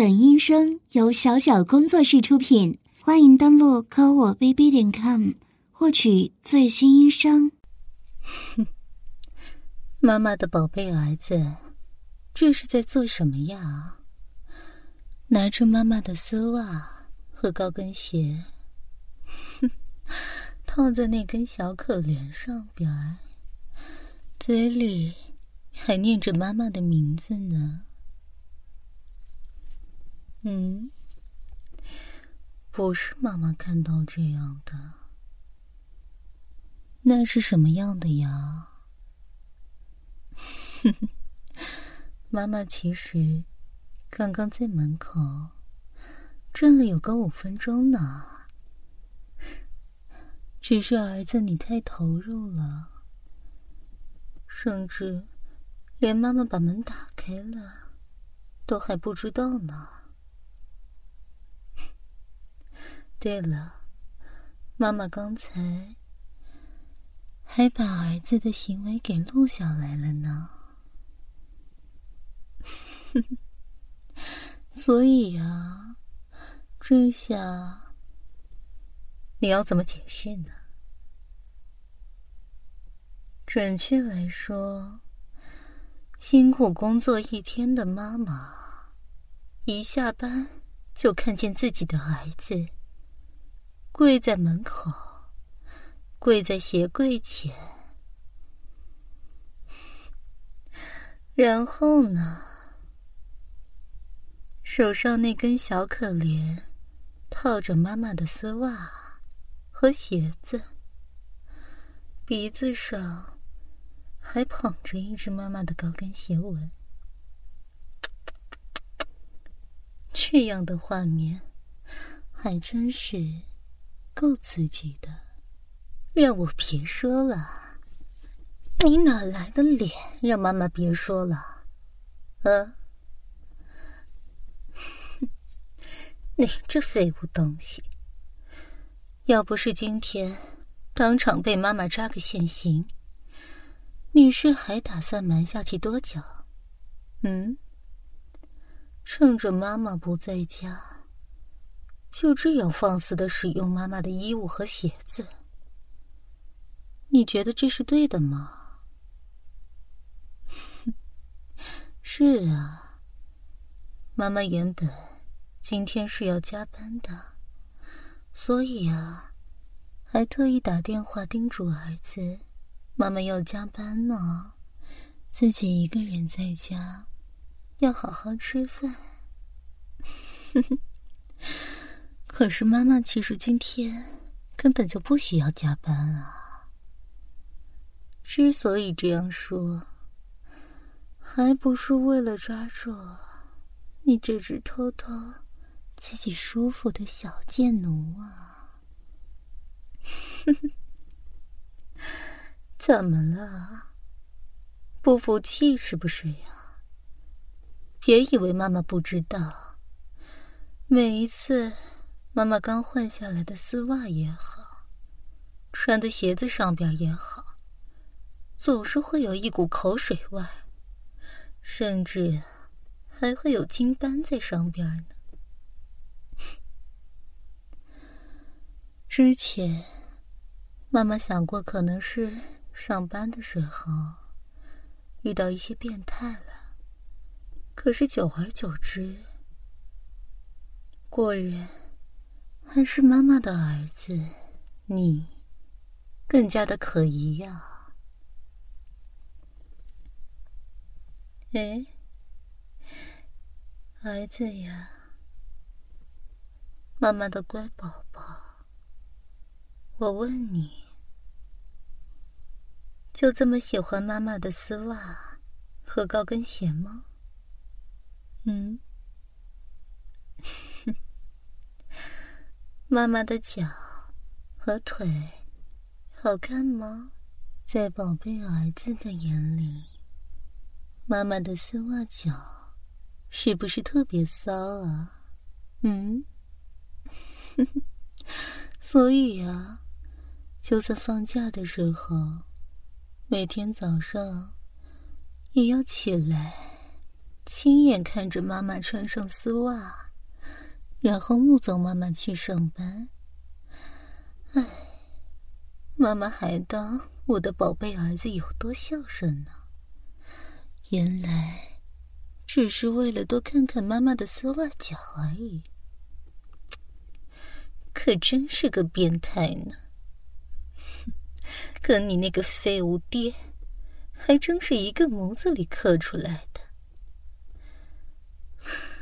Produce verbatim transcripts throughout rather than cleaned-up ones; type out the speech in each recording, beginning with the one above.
本音声由小小工作室出品，欢迎登录科我 B B 点 com 获取最新音声。妈妈的宝贝儿子，这是在做什么呀？拿出妈妈的丝袜和高跟鞋，套在那根小可怜上边，嘴里还念着妈妈的名字呢。嗯，不是妈妈看到这样的，那是什么样的呀？妈妈其实刚刚在门口转了有个五分钟呢，只是儿子你太投入了，甚至连妈妈把门打开了都还不知道呢。对了，妈妈刚才还把儿子的行为给录下来了呢。所以啊，这下你要怎么解释呢？准确来说，辛苦工作一天的妈妈，一下班就看见自己的儿子跪在门口，跪在鞋柜前，然后呢，手上那根小可怜套着妈妈的丝袜和鞋子，鼻子上还捧着一只妈妈的高跟鞋纹，这样的画面还真是够刺激的，让我别说了。你哪来的脸让妈妈别说了？啊，你这废物东西！要不是今天当场被妈妈抓个现行，你是还打算瞒下去多久？嗯？趁着妈妈不在家，就这样放肆的使用妈妈的衣物和鞋子，你觉得这是对的吗？是啊，妈妈原本今天是要加班的，所以啊，还特意打电话叮嘱儿子，妈妈要加班呢，自己一个人在家要好好吃饭。哼哼。可是妈妈其实今天根本就不需要加班啊。之所以这样说，还不是为了抓住你这只偷偷自己舒服的小贱奴啊。怎么了？不服气是不是呀？别以为妈妈不知道，每一次妈妈刚换下来的丝袜也好，穿的鞋子上边也好，总是会有一股口水味，甚至还会有金斑在上边呢。之前妈妈想过可能是上班的时候遇到一些变态了，可是久而久之，果然还是妈妈的儿子你更加的可疑呀。哎，儿子呀，妈妈的乖宝宝，我问你，就这么喜欢妈妈的丝袜和高跟鞋吗？嗯？妈妈的脚和腿好看吗？在宝贝儿子的眼里，妈妈的丝袜脚是不是特别骚啊？嗯？所以啊，就算放假的时候，每天早上也要起来亲眼看着妈妈穿上丝袜，然后目送妈妈去上班。唉，妈妈还当我的宝贝儿子有多孝顺呢，原来只是为了多看看妈妈的丝袜脚而已。可真是个变态呢。可你那个废物爹还真是一个模子里刻出来的。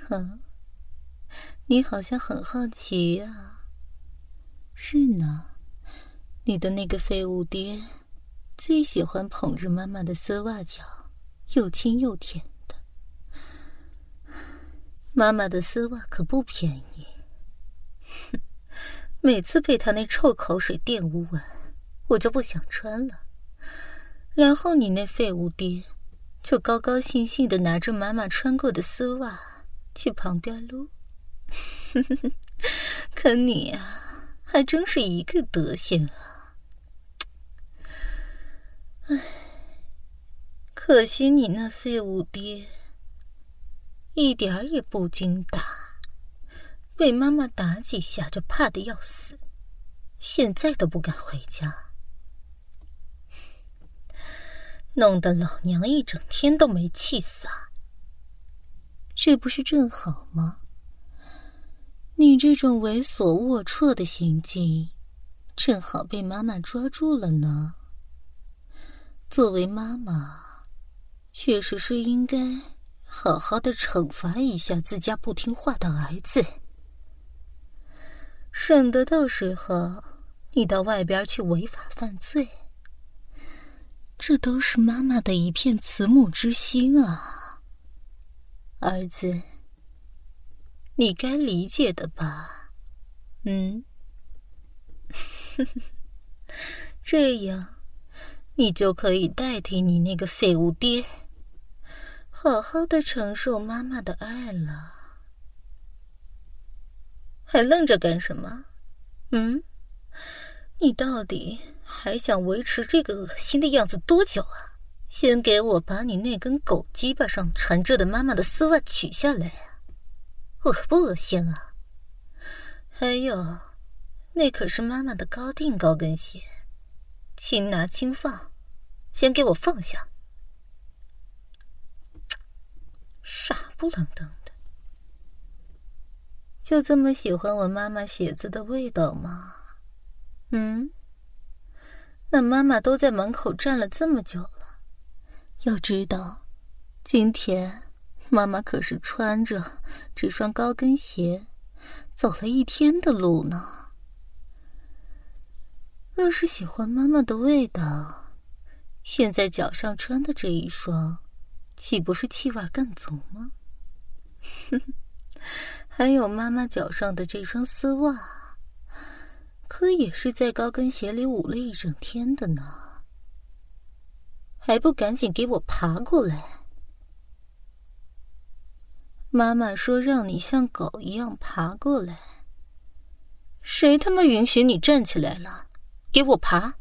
啊，你好像很好奇呀、啊。是呢，你的那个废物爹最喜欢捧着妈妈的丝袜脚，又亲又甜的。妈妈的丝袜可不便宜，哼，每次被他那臭口水玷污完，我就不想穿了。然后你那废物爹就高高兴兴地拿着妈妈穿过的丝袜去旁边撸。可你啊，还真是一个德行啊。唉，可惜你那废物爹一点儿也不经打，被妈妈打几下就怕得要死，现在都不敢回家，弄得老娘一整天都没气撒。这不是正好吗？你这种猥琐龌龊的行径，正好被妈妈抓住了呢。作为妈妈，确实是应该好好的惩罚一下自家不听话的儿子，省得到时候你到外边去违法犯罪。这都是妈妈的一片慈母之心啊，儿子，你该理解的吧？嗯，这样你就可以代替你那个废物爹，好好的承受妈妈的爱了。还愣着干什么？嗯，你到底还想维持这个恶心的样子多久啊？先给我把你那根狗鸡巴上缠着的妈妈的丝袜取下来啊！恶不恶心啊？还有，那可是妈妈的高定高跟鞋，轻拿轻放，先给我放下。傻不愣登的，就这么喜欢我妈妈鞋子的味道吗？嗯，那妈妈都在门口站了这么久了，要知道，今天妈妈可是穿着这双高跟鞋走了一天的路呢。若是喜欢妈妈的味道，现在脚上穿的这一双岂不是气味更足吗？还有妈妈脚上的这双丝袜，可也是在高跟鞋里捂了一整天的呢，还不赶紧给我爬过来。妈妈说让你像狗一样爬过来，谁他妈允许你站起来了？给我爬，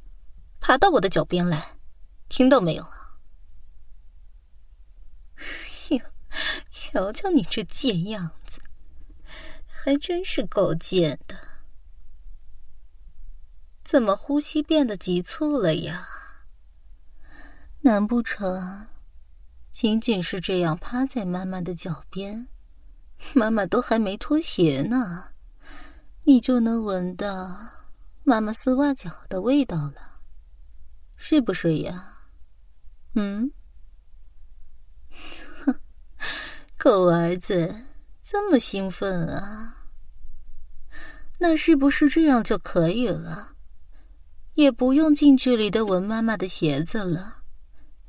爬到我的脚边来，听到没有啊？哟，瞧瞧你这贱样子，还真是够贱的。怎么呼吸变得急促了呀？难不成仅仅是这样趴在妈妈的脚边，妈妈都还没脱鞋呢，你就能闻到妈妈丝袜脚的味道了，是不是呀？嗯，哼，狗儿子这么兴奋啊，那是不是这样就可以了？也不用近距离的闻妈妈的鞋子了，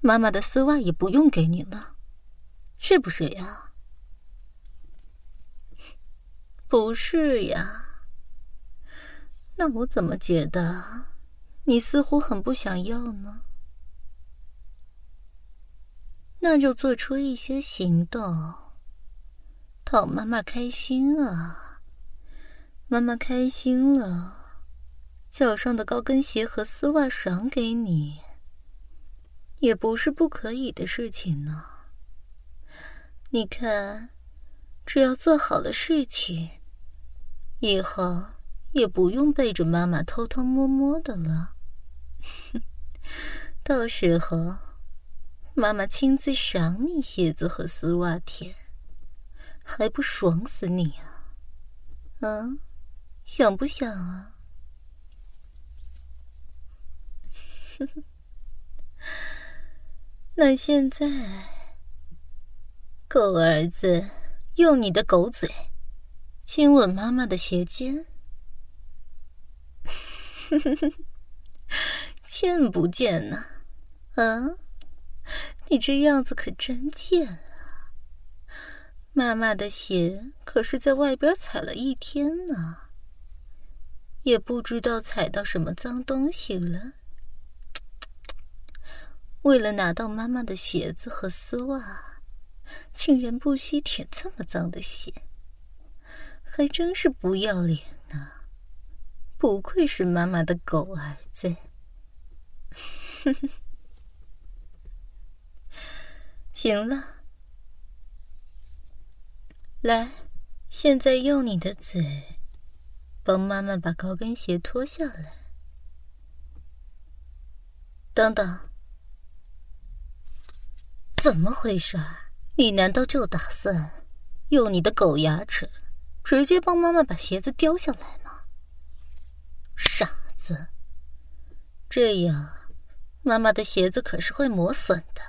妈妈的丝袜也不用给你了，是不是呀？不是呀。那我怎么觉得你似乎很不想要呢？那就做出一些行动，讨妈妈开心啊。妈妈开心了，脚上的高跟鞋和丝袜赏给你，也不是不可以的事情呢。你看，只要做好了事情，以后也不用背着妈妈偷偷摸摸的了。到时候，妈妈亲自赏你鞋子和丝袜舔，还不爽死你啊！嗯，想不想啊？那现在，狗儿子，用你的狗嘴亲吻妈妈的鞋尖。贱不贱呢？啊，你这样子可真贱啊！妈妈的鞋可是在外边踩了一天呢，也不知道踩到什么脏东西了。为了拿到妈妈的鞋子和丝袜，竟然不惜舔这么脏的鞋，还真是不要脸呢！不愧是妈妈的狗儿子。行了，来，现在用你的嘴帮妈妈把高跟鞋脱下来。等等，怎么回事？你难道就打算用你的狗牙齿直接帮妈妈把鞋子叼下来吗？傻子，这样妈妈的鞋子可是会磨损的。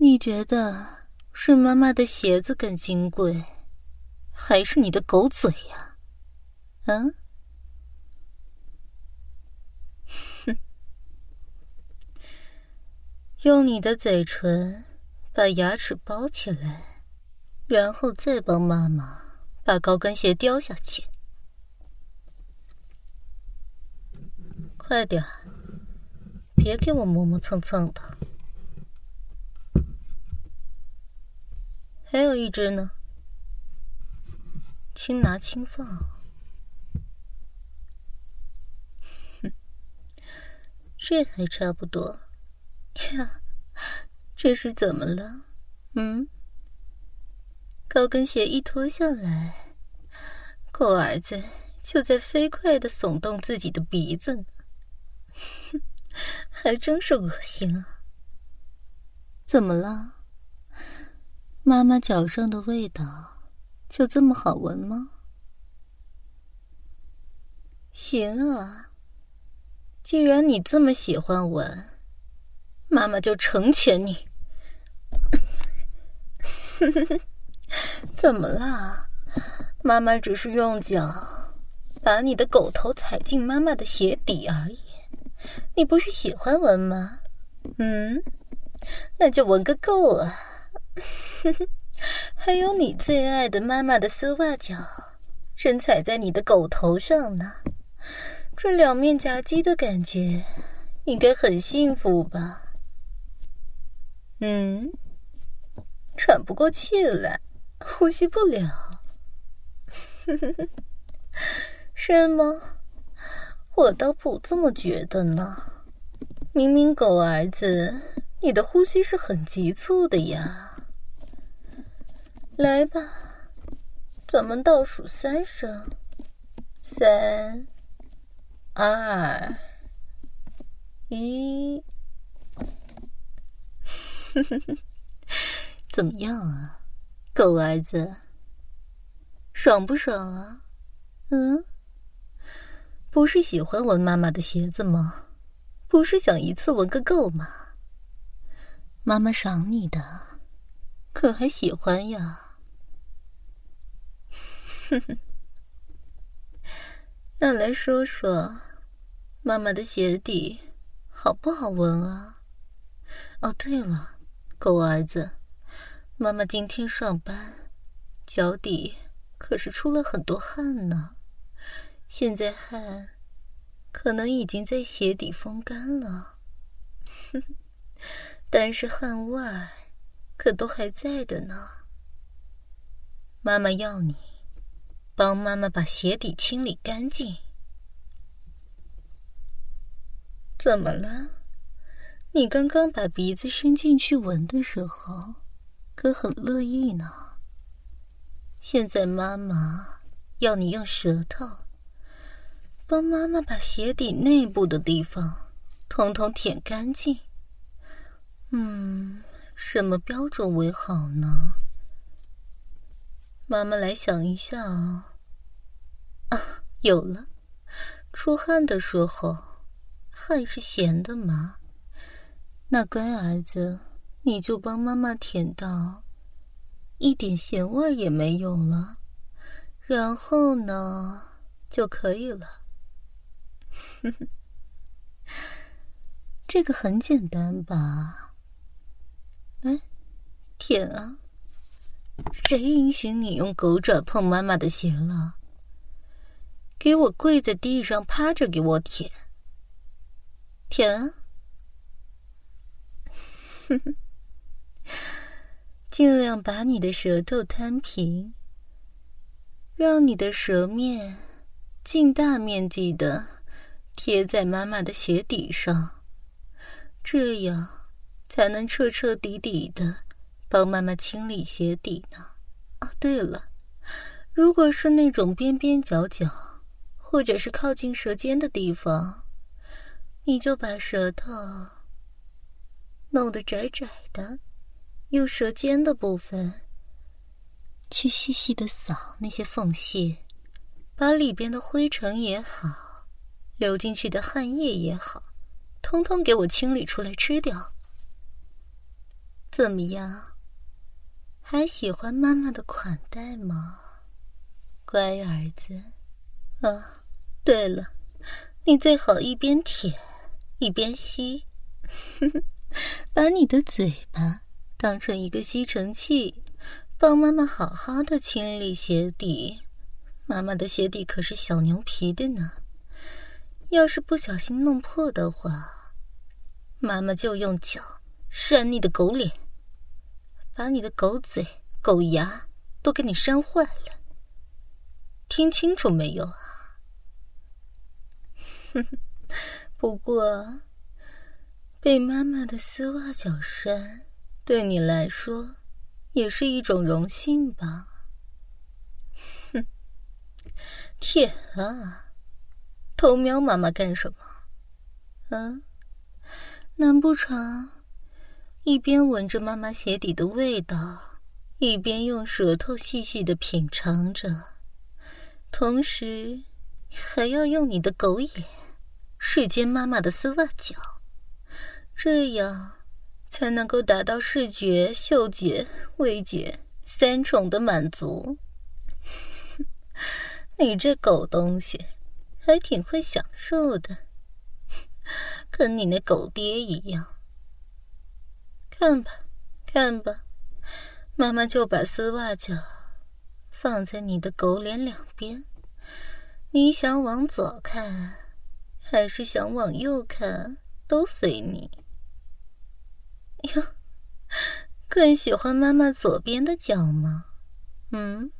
你觉得是妈妈的鞋子更金贵，还是你的狗嘴呀？嗯？哼，用你的嘴唇把牙齿包起来，然后再帮妈妈把高跟鞋叼下去。快点，别给我磨磨蹭蹭的。还有一只呢，轻拿轻放。哼，这还差不多呀。这是怎么了？嗯？高跟鞋一脱下来，狗儿子就在飞快地耸动自己的鼻子呢，还真是恶心啊！怎么了？妈妈脚上的味道就这么好闻吗？行啊，既然你这么喜欢闻，妈妈就成全你。哼哼哼。怎么啦？妈妈只是用脚把你的狗头踩进妈妈的鞋底而已。你不是喜欢闻吗？嗯，那就闻个够啊！还有你最爱的妈妈的丝袜脚，正踩在你的狗头上呢。这两面夹击的感觉，应该很幸福吧？嗯，喘不过气来。呼吸不了。是吗？我倒不这么觉得呢。明明狗儿子，你的呼吸是很急促的呀。来吧，咱们倒数三声。三、二、一。怎么样啊？狗儿子，爽不爽啊？嗯，不是喜欢闻妈妈的鞋子吗？不是想一次闻个够吗？妈妈赏你的，可还喜欢呀？哼哼，那来说说，妈妈的鞋底好不好闻啊？哦，对了，狗儿子。妈妈今天上班，脚底可是出了很多汗呢。现在汗可能已经在鞋底风干了，但是汗味儿可都还在的呢。妈妈要你帮妈妈把鞋底清理干净。怎么了？你刚刚把鼻子伸进去闻的时候可很乐意呢。现在妈妈要你用舌头帮妈妈把鞋底内部的地方统统舔干净。嗯，什么标准为好呢？妈妈来想一下啊。啊，有了，出汗的时候汗是咸的嘛。那乖儿子，你就帮妈妈舔到一点咸味也没有了，然后呢就可以了。这个很简单吧？哎，舔啊！谁允许你用狗爪碰妈妈的鞋了？给我跪在地上趴着给我舔，舔啊！哼哼。尽量把你的舌头摊平，让你的舌面尽大面积的贴在妈妈的鞋底上，这样才能彻彻底底的帮妈妈清理鞋底呢。啊，对了，如果是那种边边角角或者是靠近舌尖的地方，你就把舌头弄得窄窄的，用舌尖的部分去细细的扫那些缝隙，把里边的灰尘也好，流进去的汗液也好，通通给我清理出来吃掉。怎么样？还喜欢妈妈的款待吗，乖儿子？啊，对了，你最好一边舔一边吸，呵呵，把你的嘴巴当成一个吸尘器，帮妈妈好好的清理鞋底。妈妈的鞋底可是小牛皮的呢，要是不小心弄破的话，妈妈就用脚扇你的狗脸，把你的狗嘴、狗牙都给你扇坏了。听清楚没有啊？不过，被妈妈的丝袜脚扇对你来说也是一种荣幸吧。哼，舔啊，偷瞄妈妈干什么？嗯，难不成一边闻着妈妈鞋底的味道，一边用舌头细细的品尝着，同时还要用你的狗眼视奸妈妈的丝袜脚，这样才能够达到视觉、嗅觉、味觉三重的满足。你这狗东西还挺会享受的，跟你那狗爹一样。看吧看吧，妈妈就把丝袜脚放在你的狗脸两边，你想往左看还是想往右看都随你。哟，更喜欢妈妈左边的脚吗？嗯，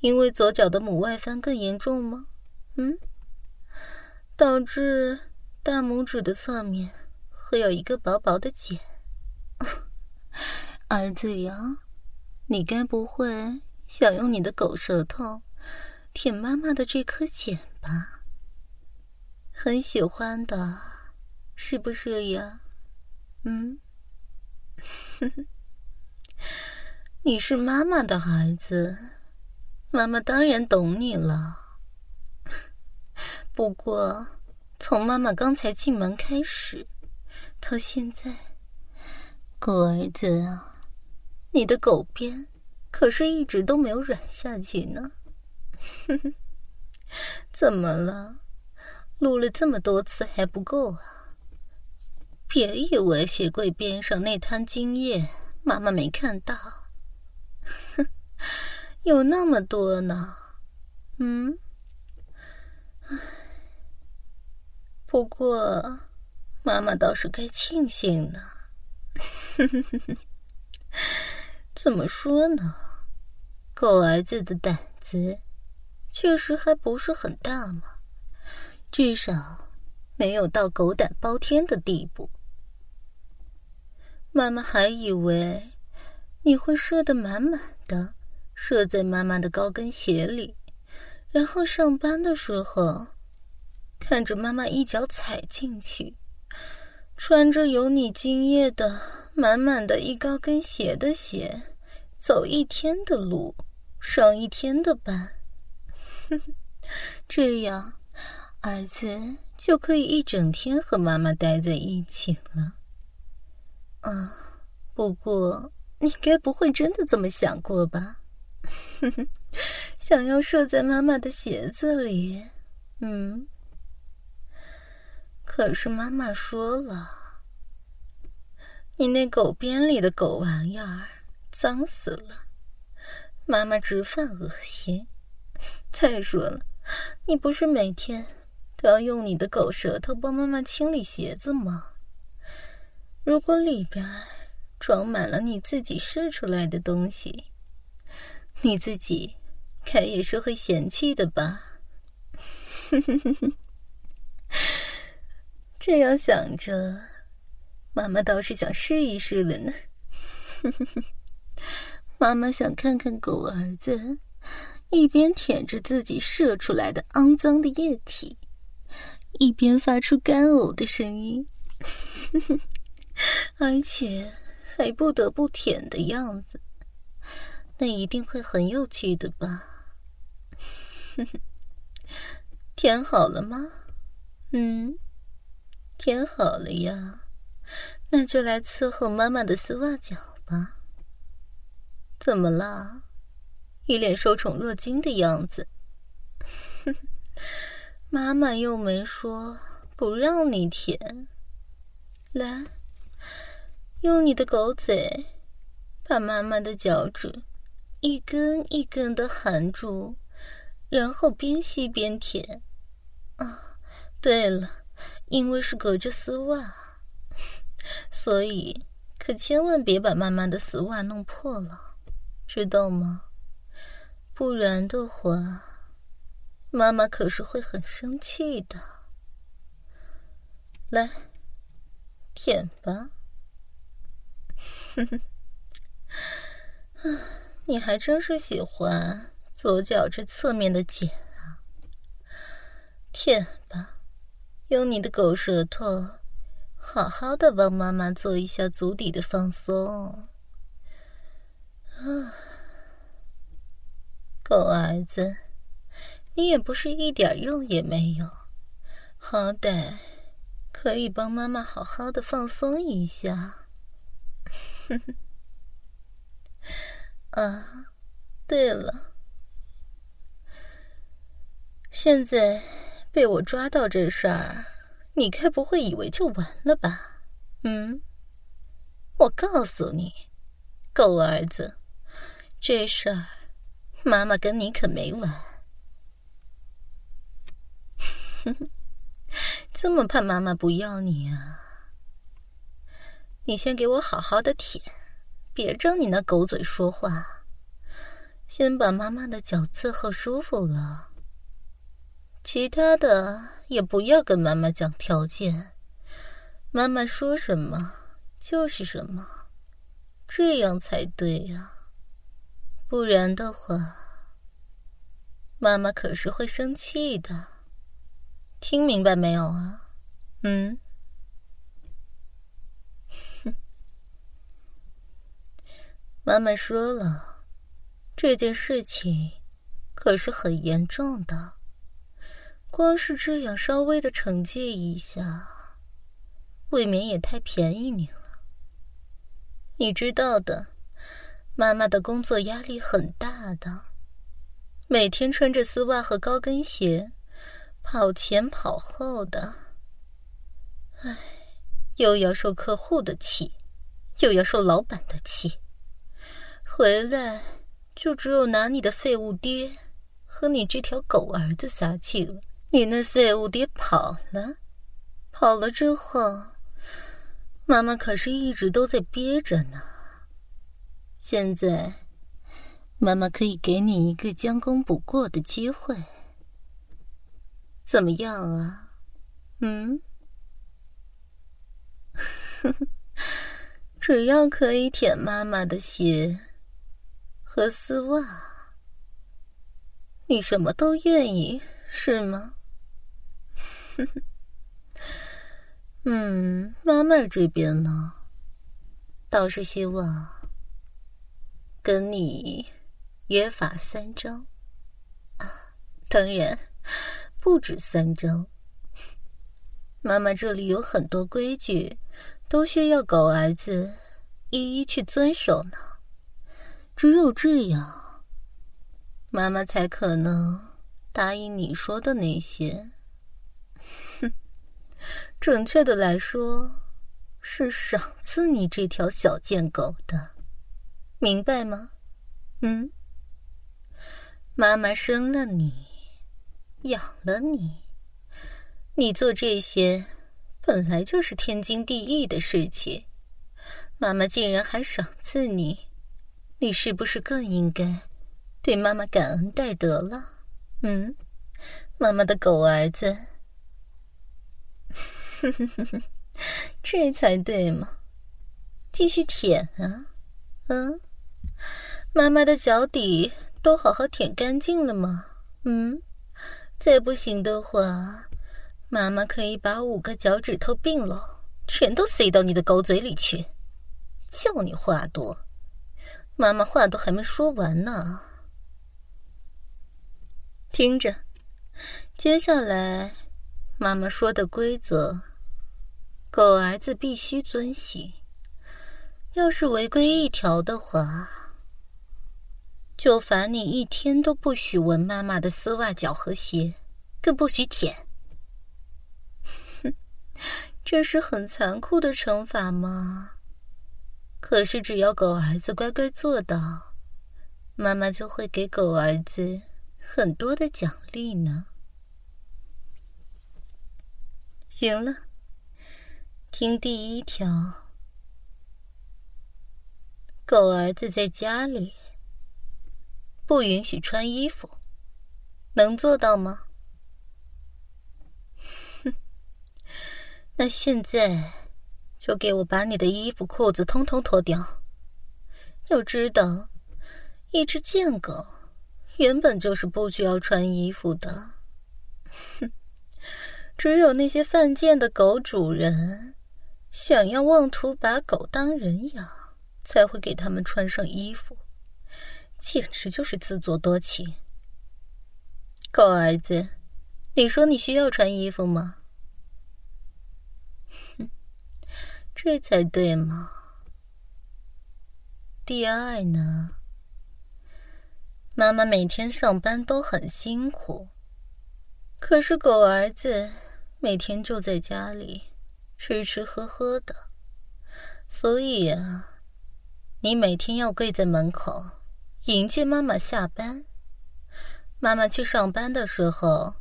因为左脚的拇外翻更严重吗？嗯，导致大拇指的侧面会有一个薄薄的茧。儿子呀，你该不会想用你的狗舌头舔妈妈的这颗茧吧？很喜欢的，是不是呀？嗯，你是妈妈的孩子，妈妈当然懂你了。不过，从妈妈刚才进门开始，到现在，狗儿子啊，你的狗鞭可是一直都没有软下去呢。怎么了？撸了这么多次还不够啊？别以为鞋柜边上那滩精液妈妈没看到。有那么多呢。嗯，不过妈妈倒是该庆幸呢。怎么说呢，狗儿子的胆子确实还不是很大嘛，至少没有到狗胆包天的地步。妈妈还以为你会射得满满的，射在妈妈的高跟鞋里，然后上班的时候看着妈妈一脚踩进去，穿着有你精液的满满的一高跟鞋的鞋，走一天的路，上一天的班。这样儿子就可以一整天和妈妈待在一起了。啊，不过你该不会真的这么想过吧？想要射在妈妈的鞋子里，嗯。可是妈妈说了，你那狗鞭里的狗玩意儿脏死了，妈妈直犯恶心。再说了，你不是每天都要用你的狗舌头帮妈妈清理鞋子吗？如果里边装满了你自己射出来的东西，你自己该也是会嫌弃的吧？这样想着，妈妈倒是想试一试了呢。妈妈想看看狗儿子一边舔着自己射出来的肮脏的液体，一边发出干呕的声音，而且还不得不舔的样子，那一定会很有趣的吧？舔好了吗？嗯，舔好了呀，那就来伺候妈妈的丝袜脚吧。怎么啦？一脸受宠若惊的样子。妈妈又没说不让你舔。来，用你的狗嘴把妈妈的脚趾一根一根的含住，然后边吸边舔。啊，对了，因为是隔着丝袜，所以可千万别把妈妈的丝袜弄破了，知道吗？不然的话，妈妈可是会很生气的。来，舔吧。你还真是喜欢左脚这侧面的茧啊。舔吧。用你的狗舌头好好的帮妈妈做一下足底的放松。啊，狗儿子，你也不是一点用也没有，好歹可以帮妈妈好好的放松一下。啊，对了，现在被我抓到这事儿，你该不会以为就完了吧？嗯，我告诉你，狗儿子，这事儿妈妈跟你可没完。这么怕妈妈不要你啊？你先给我好好的舔，别让你那狗嘴说话，先把妈妈的脚伺候舒服了。其他的也不要跟妈妈讲条件，妈妈说什么就是什么，这样才对呀。不然的话，妈妈可是会生气的，听明白没有啊？嗯。妈妈说了，这件事情可是很严重的，光是这样稍微的惩戒一下，未免也太便宜你了。你知道的，妈妈的工作压力很大的，每天穿着丝袜和高跟鞋跑前跑后的，唉，又要受客户的气，又要受老板的气，回来就只有拿你的废物爹和你这条狗儿子撒气了。你那废物爹跑了，跑了之后，妈妈可是一直都在憋着呢。现在，妈妈可以给你一个将功补过的机会，怎么样啊？嗯？只要可以舔妈妈的鞋和丝袜，你什么都愿意，是吗？嗯，妈妈这边呢，倒是希望跟你约法三章啊，当然不止三章。妈妈这里有很多规矩，都需要狗儿子一一去遵守呢。只有这样，妈妈才可能答应你说的那些。哼，准确的来说，是赏赐你这条小贱狗的，明白吗？嗯，妈妈生了你，养了你，你做这些本来就是天经地义的事情，妈妈竟然还赏赐你，你是不是更应该对妈妈感恩戴德了？嗯，妈妈的狗儿子，这才对嘛，继续舔啊，嗯，妈妈的脚底都好好舔干净了吗？嗯，再不行的话，妈妈可以把五个脚趾头并拢全都塞到你的狗嘴里去，叫你话多。妈妈话都还没说完呢。听着，接下来妈妈说的规则，狗儿子必须遵行，要是违规一条的话，就罚你一天都不许闻妈妈的丝袜脚和鞋，更不许舔。这是很残酷的惩罚吗？可是只要狗儿子乖乖做到，妈妈就会给狗儿子很多的奖励呢。行了，听第一条，狗儿子在家里不允许穿衣服，能做到吗？那现在就给我把你的衣服裤子通通脱掉。要知道，一只贱狗原本就是不需要穿衣服的。哼，只有那些犯贱的狗主人想要妄图把狗当人养，才会给他们穿上衣服，简直就是自作多情。狗儿子，你说你需要穿衣服吗？这才对嘛。第二呢，妈妈每天上班都很辛苦，可是狗儿子每天就在家里吃吃喝喝的，所以啊，你每天要跪在门口迎接妈妈下班，妈妈去上班的时候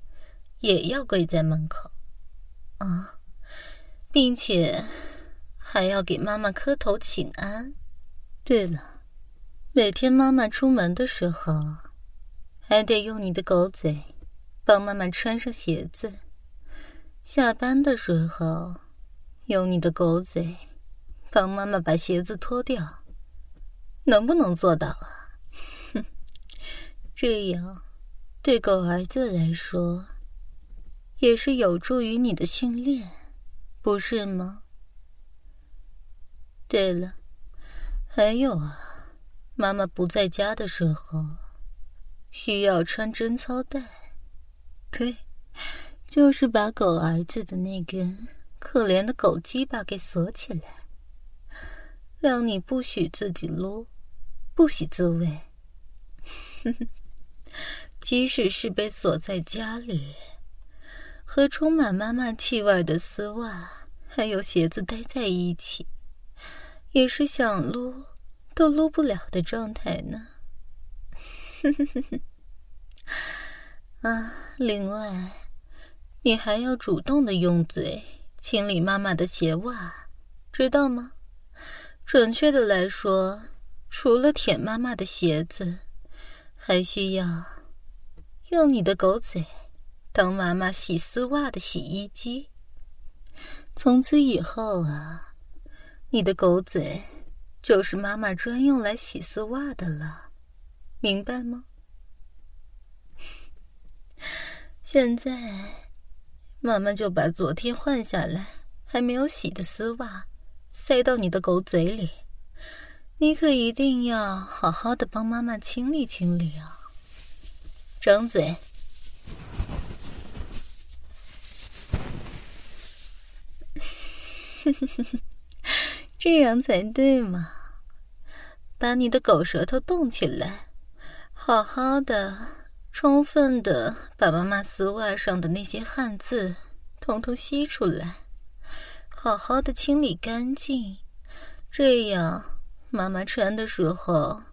也要跪在门口啊，并且还要给妈妈磕头请安。对了，每天妈妈出门的时候，还得用你的狗嘴帮妈妈穿上鞋子，下班的时候用你的狗嘴帮妈妈把鞋子脱掉，能不能做到啊？这样对狗儿子来说也是有助于你的训练，不是吗？对了，还有啊，妈妈不在家的时候需要穿贞操带。对，就是把狗儿子的那根可怜的狗鸡巴给锁起来，让你不许自己撸，不许自慰。即使是被锁在家里，和充满妈妈气味的丝袜还有鞋子待在一起，也是想撸都撸不了的状态呢。啊，另外你还要主动的用嘴清理妈妈的鞋袜，知道吗？准确的来说，除了舔妈妈的鞋子，还需要用你的狗嘴当妈妈洗丝袜的洗衣机。从此以后啊，你的狗嘴就是妈妈专用来洗丝袜的了，明白吗？现在妈妈就把昨天换下来还没有洗的丝袜塞到你的狗嘴里，你可一定要好好的帮妈妈清理清理啊。张嘴。这样才对嘛，把你的狗舌头动起来，好好的充分的把妈妈丝袜上的那些汗渍统统吸出来，好好的清理干净，这样妈妈穿的时候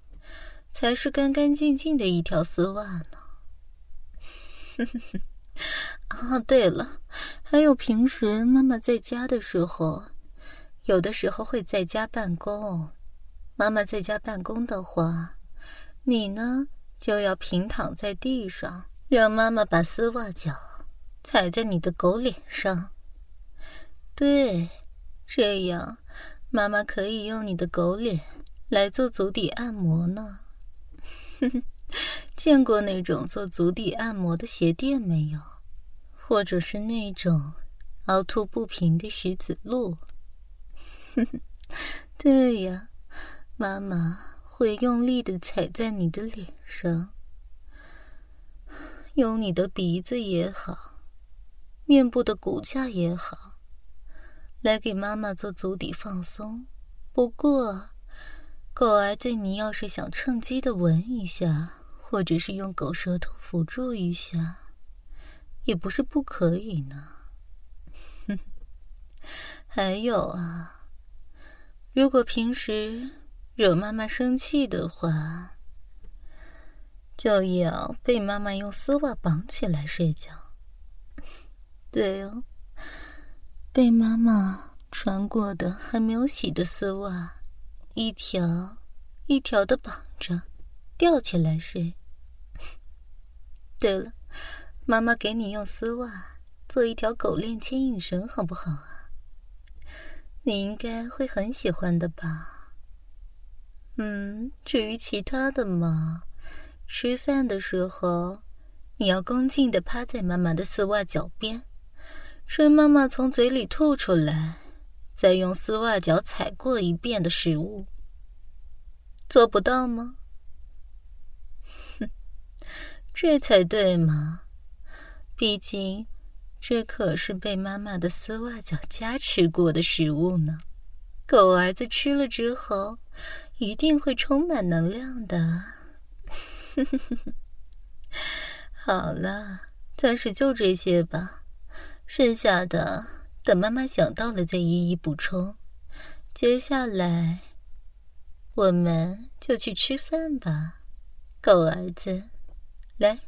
才是干干净净的一条丝袜呢。哦，对了，还有平时妈妈在家的时候，有的时候会在家办公，妈妈在家办公的话，你呢就要平躺在地上，让妈妈把丝袜脚踩在你的狗脸上。对，这样妈妈可以用你的狗脸来做足底按摩呢。见过那种做足底按摩的鞋垫没有？或者是那种凹凸不平的石子路？对呀，妈妈会用力的踩在你的脸上，用你的鼻子也好，面部的骨架也好，来给妈妈做足底放松。不过狗儿子你要是想趁机的闻一下，或者是用狗舌头辅助一下，也不是不可以呢。还有啊，如果平时惹妈妈生气的话，就要被妈妈用丝袜绑起来睡觉。对哦，被妈妈穿过的还没有洗的丝袜一条一条的绑着吊起来睡。对了，妈妈给你用丝袜做一条狗链牵引绳好不好啊？你应该会很喜欢的吧。嗯，至于其他的嘛，吃饭的时候你要恭敬的趴在妈妈的丝袜脚边，吃妈妈从嘴里吐出来再用丝袜脚踩过一遍的食物，做不到吗？哼，这才对嘛，毕竟这可是被妈妈的丝袜脚加持过的食物呢。狗儿子吃了之后一定会充满能量的。好了，暂时就这些吧，剩下的等妈妈想到了再一一补充。接下来我们就去吃饭吧，狗儿子，来。